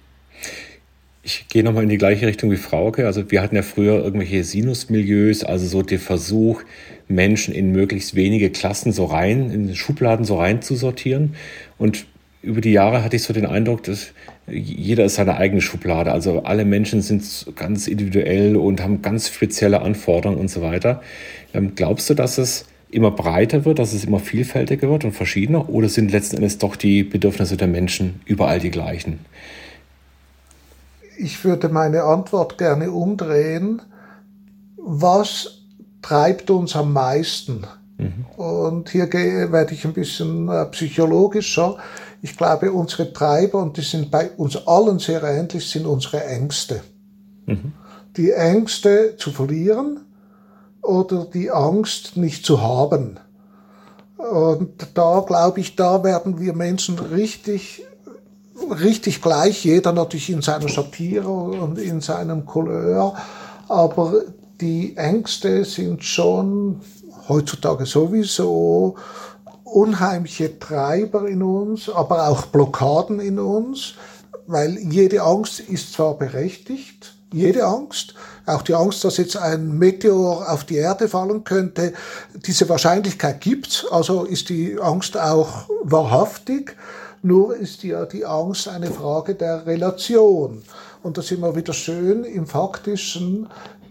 Ich gehe nochmal in die gleiche Richtung wie Frauke. Also wir hatten ja früher irgendwelche Sinusmilieus, also so der Versuch, Menschen in möglichst wenige Klassen so rein, in Schubladen so rein zu sortieren. Und über die Jahre hatte ich so den Eindruck, dass jeder ist seine eigene Schublade. Also alle Menschen sind ganz individuell und haben ganz spezielle Anforderungen und so weiter. Ähm, glaubst du, dass es immer breiter wird, dass es immer vielfältiger wird und verschiedener? Oder sind letzten Endes doch die Bedürfnisse der Menschen überall die gleichen? Ich würde meine Antwort gerne umdrehen. Was treibt uns am meisten? Mhm. Und hier gehe, werde ich ein bisschen psychologischer. Ich glaube, unsere Treiber, und die sind bei uns allen sehr ähnlich, sind unsere Ängste. Mhm. Die Ängste zu verlieren oder die Angst nicht zu haben. Und da glaube ich, da werden wir Menschen richtig, richtig gleich, jeder natürlich in seiner Satire und in seinem Couleur, aber die Ängste sind schon heutzutage sowieso unheimliche Treiber in uns, aber auch Blockaden in uns, weil jede Angst ist zwar berechtigt, jede Angst, auch die Angst, dass jetzt ein Meteor auf die Erde fallen könnte, diese Wahrscheinlichkeit gibt's, also ist die Angst auch wahrhaftig, nur ist ja die Angst eine Frage der Relation. Und da sind wir wieder schön im Faktischen.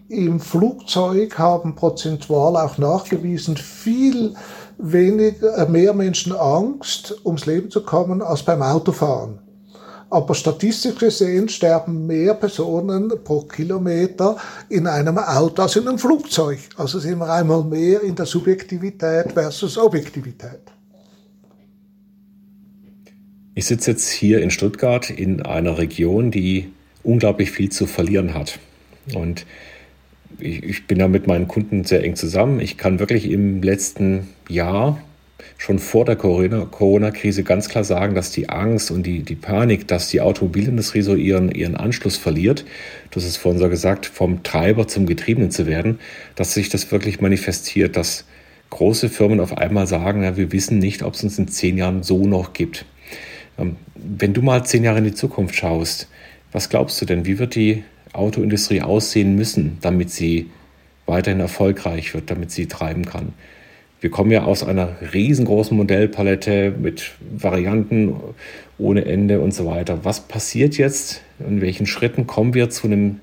Im Flugzeug haben prozentual auch nachgewiesen, viel weniger, mehr Menschen Angst, ums Leben zu kommen, als beim Autofahren. Aber statistisch gesehen sterben mehr Personen pro Kilometer in einem Auto als in einem Flugzeug. Also sind wir einmal mehr in der Subjektivität versus Objektivität. Ich sitze jetzt hier in Stuttgart in einer Region, die unglaublich viel zu verlieren hat. Und ich bin ja mit meinen Kunden sehr eng zusammen. Ich kann wirklich im letzten Jahr, schon vor der Corona-Krise, ganz klar sagen, dass die Angst und die, die Panik, dass die Automobilindustrie so ihren, ihren Anschluss verliert, das ist vorhin so gesagt, vom Treiber zum Getriebenen zu werden, dass sich das wirklich manifestiert, dass große Firmen auf einmal sagen, ja, wir wissen nicht, ob es uns in zehn Jahren so noch gibt. Wenn du mal zehn Jahre in die Zukunft schaust, was glaubst du denn, wie wird die Autoindustrie aussehen müssen, damit sie weiterhin erfolgreich wird, damit sie treiben kann? Wir kommen ja aus einer riesengroßen Modellpalette mit Varianten ohne Ende und so weiter. Was passiert jetzt? In welchen Schritten kommen wir zu einem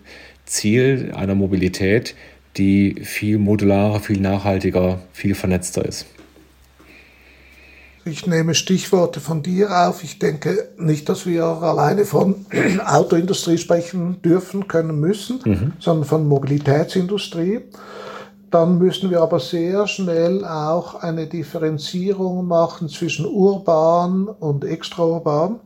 Ziel einer Mobilität, die viel modularer, viel nachhaltiger, viel vernetzter ist? Ich nehme Stichworte von dir auf. Ich denke nicht, dass wir alleine von Autoindustrie sprechen dürfen, können, müssen, mhm. sondern von Mobilitätsindustrie. Dann müssen wir aber sehr schnell auch eine Differenzierung machen zwischen urban und extraurban,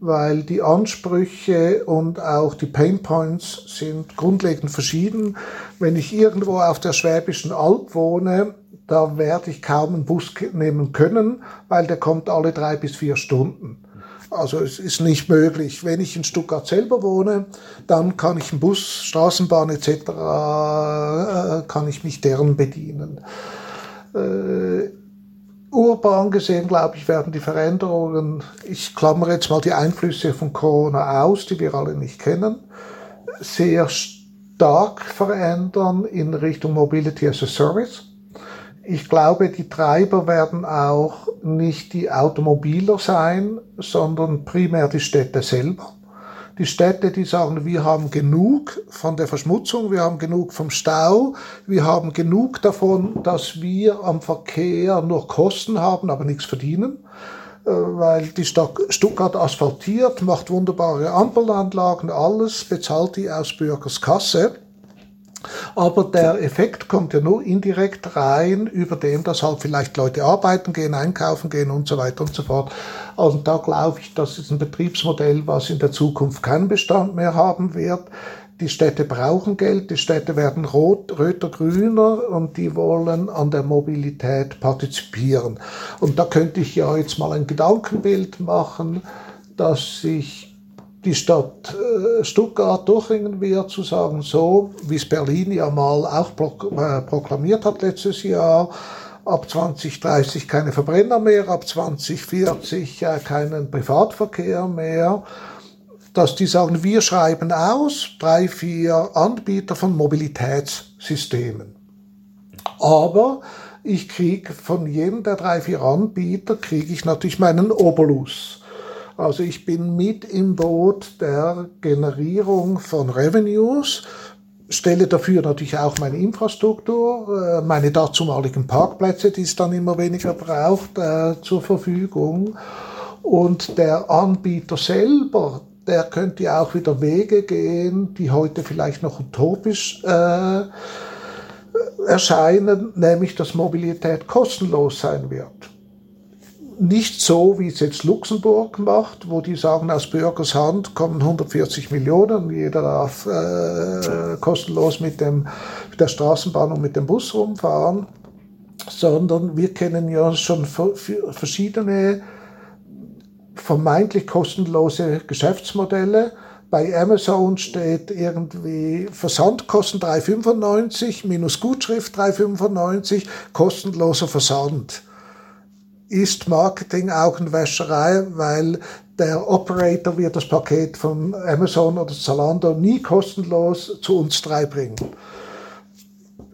weil die Ansprüche und auch die Painpoints sind grundlegend verschieden. Wenn ich irgendwo auf der Schwäbischen Alb wohne, da werde ich kaum einen Bus nehmen können, weil der kommt alle drei bis vier Stunden. Also es ist nicht möglich. Wenn ich in Stuttgart selber wohne, dann kann ich einen Bus, Straßenbahn et cetera, kann ich mich deren bedienen. Äh, urban gesehen, glaube ich, werden die Veränderungen, ich klammere jetzt mal die Einflüsse von Corona aus, die wir alle nicht kennen, sehr stark verändern in Richtung Mobility as a Service. Ich glaube, die Treiber werden auch nicht die Automobiler sein, sondern primär die Städte selber. Die Städte, die sagen, wir haben genug von der Verschmutzung, wir haben genug vom Stau, wir haben genug davon, dass wir am Verkehr nur Kosten haben, aber nichts verdienen. Weil die Stadt Stuttgart asphaltiert, macht wunderbare Ampelanlagen, alles bezahlt die aus Bürgers Kasse. Aber der Effekt kommt ja nur indirekt rein, über dem, dass halt vielleicht Leute arbeiten gehen, einkaufen gehen und so weiter und so fort. Und da glaube ich, das ist ein Betriebsmodell, was in der Zukunft keinen Bestand mehr haben wird. Die Städte brauchen Geld, die Städte werden rot, röter, grüner und die wollen an der Mobilität partizipieren. Und da könnte ich ja jetzt mal ein Gedankenbild machen, dass ich die Stadt Stuttgart durchringen wird, zu sagen, so wie es Berlin ja mal auch proklamiert hat letztes Jahr, ab zwanzig dreißig keine Verbrenner mehr, ab zwanzig vierzig keinen Privatverkehr mehr, dass die sagen, wir schreiben aus drei, vier Anbieter von Mobilitätssystemen. Aber ich kriege von jedem der drei, vier Anbieter, kriege ich natürlich meinen Obolus. Also ich bin mit im Boot der Generierung von Revenues, stelle dafür natürlich auch meine Infrastruktur, meine dazumaligen Parkplätze, die es dann immer weniger braucht, zur Verfügung. Und der Anbieter selber, der könnte ja auch wieder Wege gehen, die heute vielleicht noch utopisch äh, erscheinen, nämlich dass Mobilität kostenlos sein wird. Nicht so, wie es jetzt Luxemburg macht, wo die sagen, aus Bürgers Hand kommen hundertvierzig Millionen, jeder darf äh, kostenlos mit, dem, mit der Straßenbahn und mit dem Bus rumfahren, sondern wir kennen ja schon verschiedene vermeintlich kostenlose Geschäftsmodelle. Bei Amazon steht irgendwie Versandkosten drei Komma fünfundneunzig minus Gutschrift drei Komma fünfundneunzig, kostenloser Versand. Ist Marketing Augenwäscherei, weil der Operator wird das Paket von Amazon oder Zalando nie kostenlos zu uns drei bringen.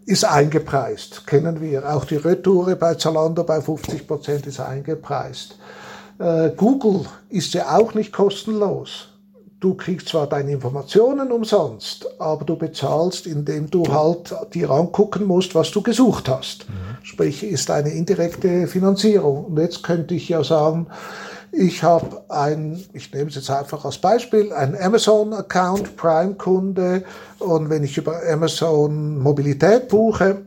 Ist eingepreist, kennen wir. Auch die Retoure bei Zalando bei fünfzig Prozent ist eingepreist. Google ist ja auch nicht kostenlos. Du kriegst zwar deine Informationen umsonst, aber du bezahlst, indem du halt dir angucken musst, was du gesucht hast. Mhm. Sprich, ist eine indirekte Finanzierung. Und jetzt könnte ich ja sagen, ich habe ein, ich nehme es jetzt einfach als Beispiel, ein Amazon-Account, Prime-Kunde, und wenn ich über Amazon Mobilität buche,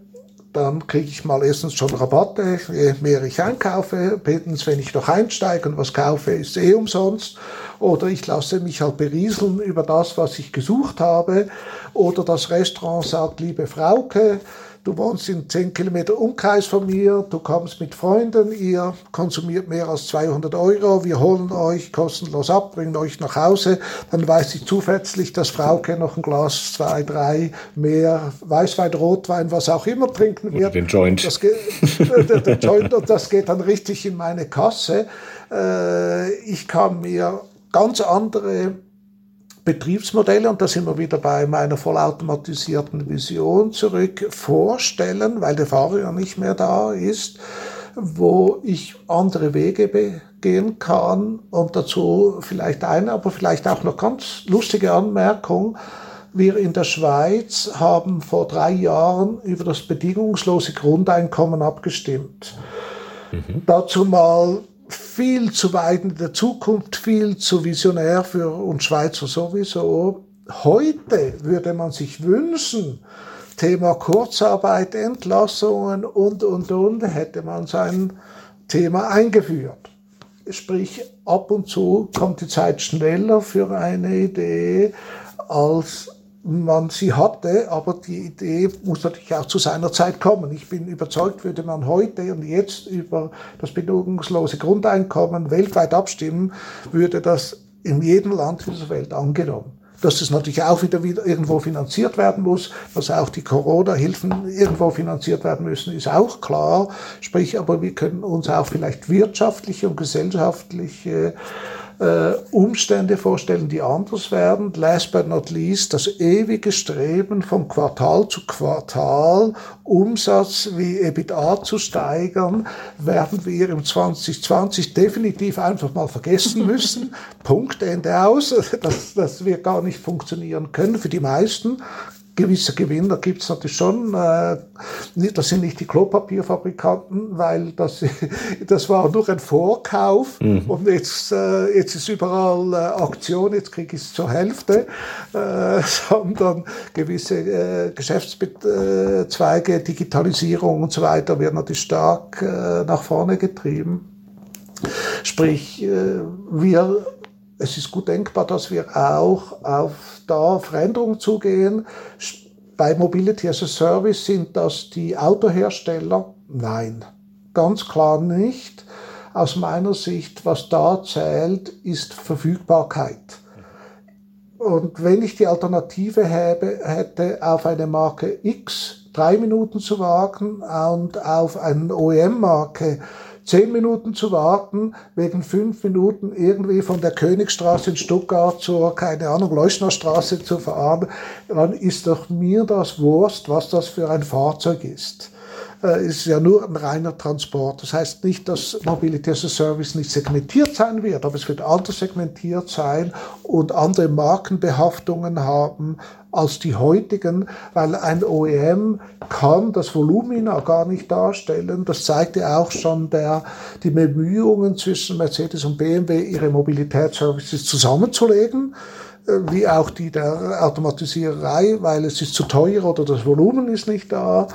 dann kriege ich mal erstens schon Rabatte, je mehr ich einkaufe. Drittens, wenn ich noch einsteige und was kaufe, ist eh umsonst. Oder ich lasse mich halt berieseln über das, was ich gesucht habe. Oder das Restaurant sagt, liebe Frauke, du wohnst in zehn Kilometer Umkreis von mir, du kommst mit Freunden, ihr konsumiert mehr als zweihundert Euro, wir holen euch kostenlos ab, bringen euch nach Hause. Dann weiß ich zusätzlich, dass Frauke noch ein Glas, zwei, drei mehr Weißwein, Rotwein, was auch immer trinken wird. Oder den Joint. Das geht, äh, den Joint, und das geht dann richtig in meine Kasse. Äh, ich kann mir ganz andere Betriebsmodelle, und da sind wir wieder bei meiner vollautomatisierten Vision zurück, vorstellen, weil der Fahrer ja nicht mehr da ist, wo ich andere Wege gehen kann, und dazu vielleicht eine, aber vielleicht auch noch ganz lustige Anmerkung. Wir in der Schweiz haben vor drei Jahren über das bedingungslose Grundeinkommen abgestimmt. Mhm. Dazu mal viel zu weit in der Zukunft, viel zu visionär für uns Schweizer sowieso. Heute würde man sich wünschen, Thema Kurzarbeit, Entlassungen und, und, und, hätte man sein Thema eingeführt. Sprich, ab und zu kommt die Zeit schneller für eine Idee, als man sie hatte, aber die Idee muss natürlich auch zu seiner Zeit kommen. Ich bin überzeugt, würde man heute und jetzt über das bedingungslose Grundeinkommen weltweit abstimmen, würde das in jedem Land dieser Welt angenommen. Dass es natürlich auch wieder, wieder irgendwo finanziert werden muss, dass auch die Corona-Hilfen irgendwo finanziert werden müssen, ist auch klar. Sprich, aber wir können uns auch vielleicht wirtschaftliche und gesellschaftliche Umstände vorstellen, die anders werden. Last but not least, das ewige Streben von Quartal zu Quartal, Umsatz wie EBITDA zu steigern, werden wir im zwanzig zwanzig definitiv einfach mal vergessen müssen. Punkt, Ende, aus. Das, das wird gar nicht funktionieren können für die meisten. Gewisse Gewinner gibt es natürlich schon. Das sind nicht die Klopapierfabrikanten, weil das, das war nur ein Vorkauf. Mhm. Und jetzt, jetzt ist überall Aktion, jetzt kriege ich es zur Hälfte. Äh, sondern gewisse äh, Geschäftszweige, Digitalisierung und so weiter werden natürlich stark äh, nach vorne getrieben. Sprich, äh, wir Es ist gut denkbar, dass wir auch auf da Veränderungen zugehen. Bei Mobility as a Service sind das die Autohersteller? Nein, ganz klar nicht. Aus meiner Sicht, was da zählt, ist Verfügbarkeit. Und wenn ich die Alternative hätte, auf eine Marke X drei Minuten zu warten und auf eine O E M-Marke zehn Minuten zu warten, wegen fünf Minuten irgendwie von der Königstraße in Stuttgart zur, keine Ahnung, Leuschnerstraße zu fahren, dann ist doch mir das Wurst, was das für ein Fahrzeug ist. äh, ist ja nur ein reiner Transport. Das heißt nicht, dass Mobility as a Service nicht segmentiert sein wird, aber es wird anders segmentiert sein und andere Markenbehaftungen haben als die heutigen, weil ein O E M kann das Volumina gar nicht darstellen. Das zeigte auch schon der, die Bemühungen zwischen Mercedes und B M W, ihre Mobilitätsservices zusammenzulegen, wie auch die der Automatisiererei, weil es ist zu teuer oder das Volumen ist nicht da.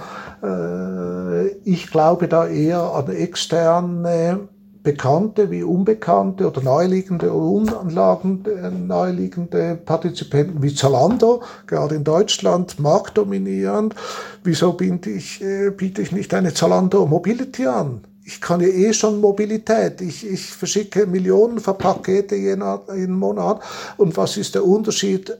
Ich glaube da eher an externe Bekannte wie unbekannte oder naheliegende unanlagende, naheliegende Partizipenten wie Zalando, gerade in Deutschland, marktdominierend. Wieso biete ich, biete ich nicht eine Zalando Mobility an? Ich kann ja eh schon Mobilität. Ich, ich verschicke Millionen von Pakete jeden, jeden Monat. Und was ist der Unterschied,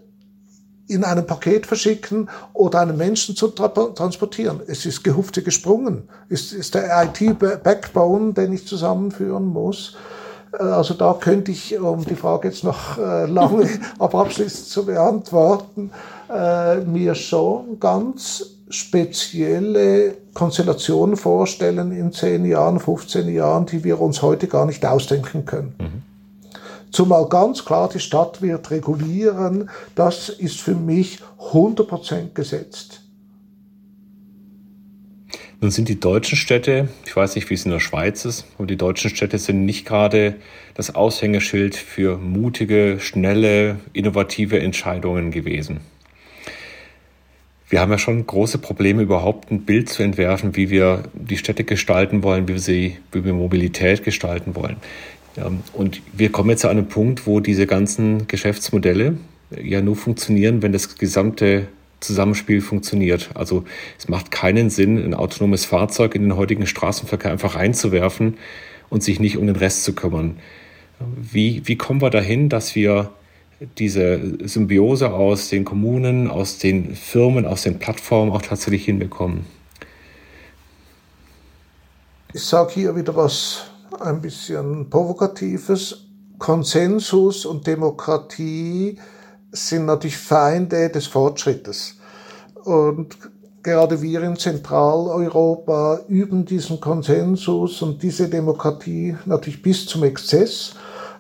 in einem Paket verschicken oder einen Menschen zu tra- transportieren? Es ist gehupfte gesprungen. Es ist der I T-Backbone, den ich zusammenführen muss. Also da könnte ich, um die Frage jetzt noch lange, aber abschließend zu beantworten, mir schon ganz spezielle Konstellationen vorstellen in zehn Jahren, fünfzehn Jahren, die wir uns heute gar nicht ausdenken können. Mhm. Zumal ganz klar, die Stadt wird regulieren, das ist für mich hundert Prozent gesetzt. Nun sind die deutschen Städte, ich weiß nicht, wie es in der Schweiz ist, aber die deutschen Städte sind nicht gerade das Aushängeschild für mutige, schnelle, innovative Entscheidungen gewesen. Wir haben ja schon große Probleme, überhaupt ein Bild zu entwerfen, wie wir die Städte gestalten wollen, wie wir, sie, wie wir Mobilität gestalten wollen. Und wir kommen jetzt an einen Punkt, wo diese ganzen Geschäftsmodelle ja nur funktionieren, wenn das gesamte Zusammenspiel funktioniert. Also es macht keinen Sinn, ein autonomes Fahrzeug in den heutigen Straßenverkehr einfach reinzuwerfen und sich nicht um den Rest zu kümmern. Wie, wie kommen wir dahin, dass wir diese Symbiose aus den Kommunen, aus den Firmen, aus den Plattformen auch tatsächlich hinbekommen? Ich sage hier wieder was ein bisschen Provokatives. Konsensus und Demokratie sind natürlich Feinde des Fortschrittes. Und gerade wir in Zentraleuropa üben diesen Konsensus und diese Demokratie natürlich bis zum Exzess.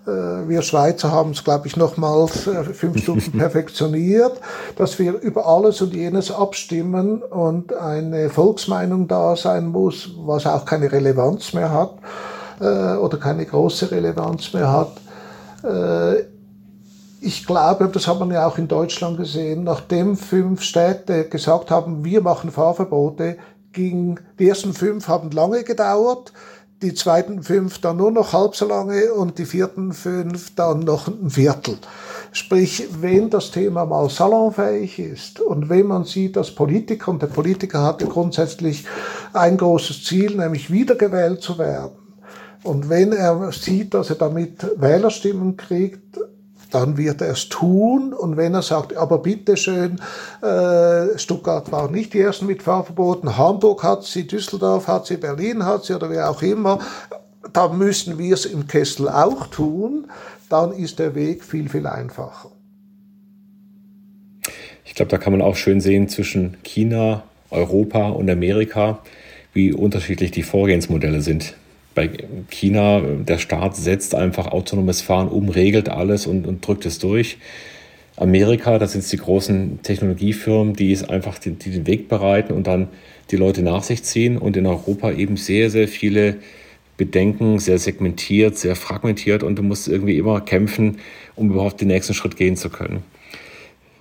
Wir Schweizer haben es, glaube ich, nochmals fünf Stunden perfektioniert, dass wir über alles und jenes abstimmen und eine Volksmeinung da sein muss, was auch keine Relevanz mehr hat oder keine große Relevanz mehr hat. Ich glaube, das hat man ja auch in Deutschland gesehen, nachdem fünf Städte gesagt haben, wir machen Fahrverbote, ging, die ersten fünf haben lange gedauert, die zweiten fünf dann nur noch halb so lange und die vierten fünf dann noch ein Viertel. Sprich, wenn das Thema mal salonfähig ist und wenn man sieht, dass Politiker, und der Politiker hatte grundsätzlich ein großes Ziel, nämlich wiedergewählt zu werden, und wenn er sieht, dass er damit Wählerstimmen kriegt, dann wird er es tun. Und wenn er sagt, aber bitteschön, äh, Stuttgart war nicht die ersten mit Fahrverboten, Hamburg hat sie, Düsseldorf hat sie, Berlin hat sie oder wer auch immer, dann müssen wir es im Kessel auch tun, dann ist der Weg viel, viel einfacher. Ich glaube, da kann man auch schön sehen zwischen China, Europa und Amerika, wie unterschiedlich die Vorgehensmodelle sind. Bei China, der Staat setzt einfach autonomes Fahren um, regelt alles und, und drückt es durch. Amerika, das sind die großen Technologiefirmen, die es einfach den, die den Weg bereiten und dann die Leute nach sich ziehen. Und in Europa eben sehr, sehr viele Bedenken, sehr segmentiert, sehr fragmentiert. Und du musst irgendwie immer kämpfen, um überhaupt den nächsten Schritt gehen zu können.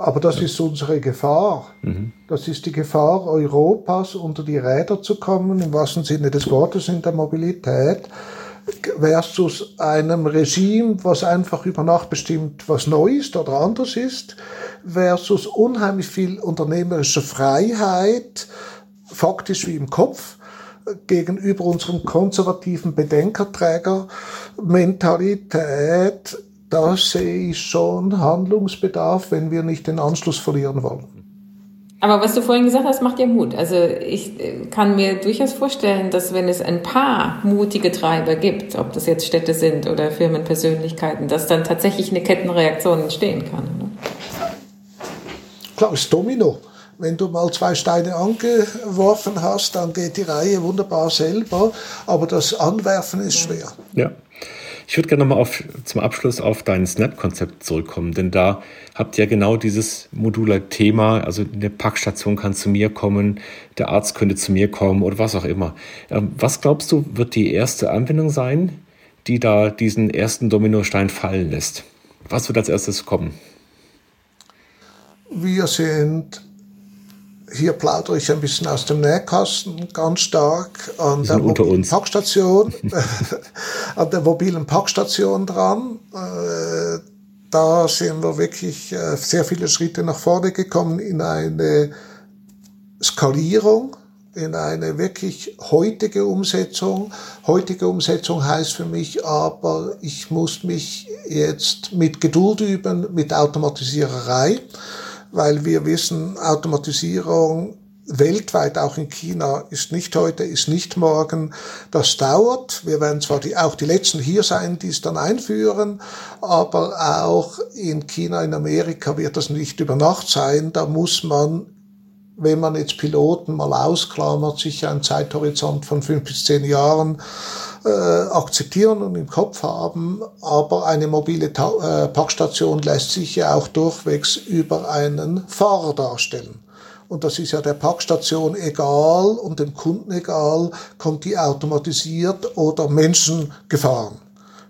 Aber das ist unsere Gefahr. Mhm. Das ist die Gefahr Europas, unter die Räder zu kommen, im wahrsten Sinne des Wortes in der Mobilität, versus einem Regime, was einfach über Nacht bestimmt, was neu ist oder anders ist, versus unheimlich viel unternehmerische Freiheit, faktisch wie im Kopf, gegenüber unserem konservativen Bedenkerträger-Mentalität. Da sehe ich schon Handlungsbedarf, wenn wir nicht den Anschluss verlieren wollen. Aber was du vorhin gesagt hast, macht ja Mut. Also ich kann mir durchaus vorstellen, dass wenn es ein paar mutige Treiber gibt, ob das jetzt Städte sind oder Firmenpersönlichkeiten, dass dann tatsächlich eine Kettenreaktion entstehen kann. Oder? Klar, es ist Domino. Wenn du mal zwei Steine angeworfen hast, dann geht die Reihe wunderbar selber, aber das Anwerfen ist schwer. Ja. Ich würde gerne nochmal zum Abschluss auf dein Snap-Konzept zurückkommen, denn da habt ihr ja genau dieses modulare Thema, also eine Packstation kann zu mir kommen, der Arzt könnte zu mir kommen oder was auch immer. Was glaubst du, wird die erste Anwendung sein, die da diesen ersten Dominostein fallen lässt? Was wird als erstes kommen? Wir sind, hier plaudere ich ein bisschen aus dem Nähkasten, ganz stark an der mobilen Packstation, an der mobilen Packstation dran. Da sind wir wirklich sehr viele Schritte nach vorne gekommen in eine Skalierung, in eine wirklich heutige Umsetzung. Heutige Umsetzung heißt für mich aber, ich muss mich jetzt mit Geduld üben, mit Automatisiererei, weil wir wissen, Automatisierung weltweit, auch in China, ist nicht heute, ist nicht morgen. Das dauert. Wir werden zwar die, auch die Letzten hier sein, die es dann einführen, aber auch in China, in Amerika wird das nicht über Nacht sein. Da muss man, wenn man jetzt Piloten mal ausklammert, sich einen Zeithorizont von fünf bis zehn Jahren äh, akzeptieren und im Kopf haben. Aber eine mobile Ta- äh, Packstation lässt sich ja auch durchwegs über einen Fahrer darstellen. Und das ist ja der Packstation egal und dem Kunden egal, kommt die automatisiert oder Menschen gefahren.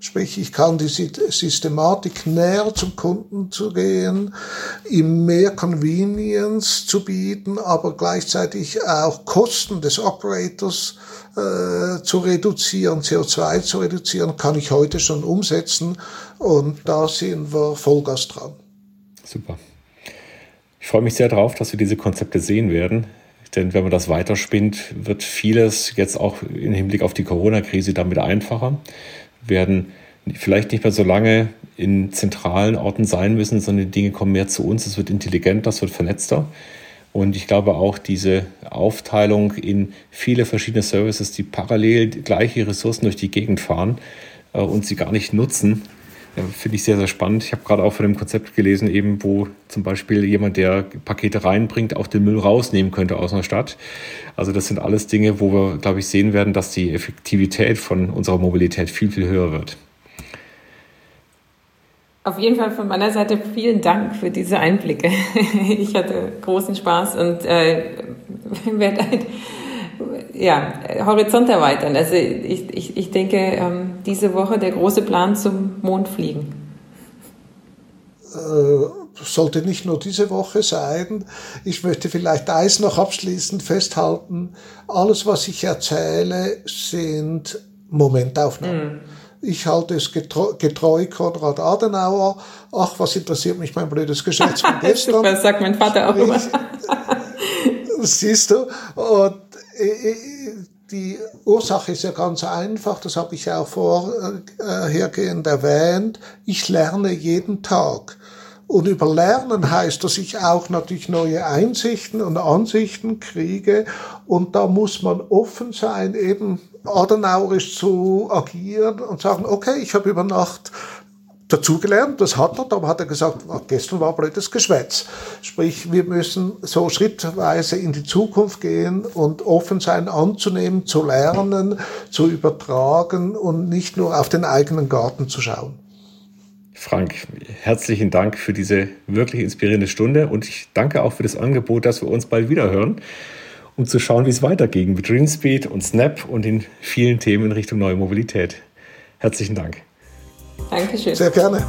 Sprich, ich kann die Systematik näher zum Kunden zu gehen, ihm mehr Convenience zu bieten, aber gleichzeitig auch Kosten des Operators äh, zu reduzieren, C O zwei zu reduzieren, kann ich heute schon umsetzen und da sind wir Vollgas dran. Super. Ich freue mich sehr drauf, dass wir diese Konzepte sehen werden. Denn wenn man das weiterspinnt, wird vieles jetzt auch im Hinblick auf die Corona-Krise damit einfacher. Werden vielleicht nicht mehr so lange in zentralen Orten sein müssen, sondern die Dinge kommen mehr zu uns. Es wird intelligenter, es wird vernetzter. Und ich glaube auch, diese Aufteilung in viele verschiedene Services, die parallel gleiche Ressourcen durch die Gegend fahren und sie gar nicht nutzen, finde ich sehr, sehr spannend. Ich habe gerade auch von dem Konzept gelesen, eben wo zum Beispiel jemand, der Pakete reinbringt, auch den Müll rausnehmen könnte aus einer Stadt. Also das sind alles Dinge, wo wir, glaube ich, sehen werden, dass die Effektivität von unserer Mobilität viel, viel höher wird. Auf jeden Fall von meiner Seite vielen Dank für diese Einblicke. Ich hatte großen Spaß und äh, werde ein ja, Horizont erweitern. Also ich, ich, ich denke, ähm, diese Woche der große Plan zum Mondfliegen. Äh, sollte nicht nur diese Woche sein. Ich möchte vielleicht eins noch abschließend festhalten. Alles, was ich erzähle, sind Momentaufnahmen. Mhm. Ich halte es getreu, getreu Konrad Adenauer. Ach, was interessiert mich mein blödes Geschäft von gestern. Super, das sagt mein Vater auch immer. Siehst du? Und die Ursache ist ja ganz einfach, das habe ich ja auch vorhergehend erwähnt. Ich lerne jeden Tag. Und über Lernen heißt, dass ich auch natürlich neue Einsichten und Ansichten kriege. Und da muss man offen sein, eben adenauerisch zu agieren und sagen, okay, ich habe über Nacht dazugelernt, das hat er, darum hat er gesagt, gestern war blödes Geschwätz. Sprich, wir müssen so schrittweise in die Zukunft gehen und offen sein, anzunehmen, zu lernen, zu übertragen und nicht nur auf den eigenen Garten zu schauen. Frank, herzlichen Dank für diese wirklich inspirierende Stunde und ich danke auch für das Angebot, dass wir uns bald wieder hören, um zu schauen, wie es weitergeht mit Rinspeed und Snap und den vielen Themen in Richtung neue Mobilität. Herzlichen Dank. Dankeschön. Sehr gerne.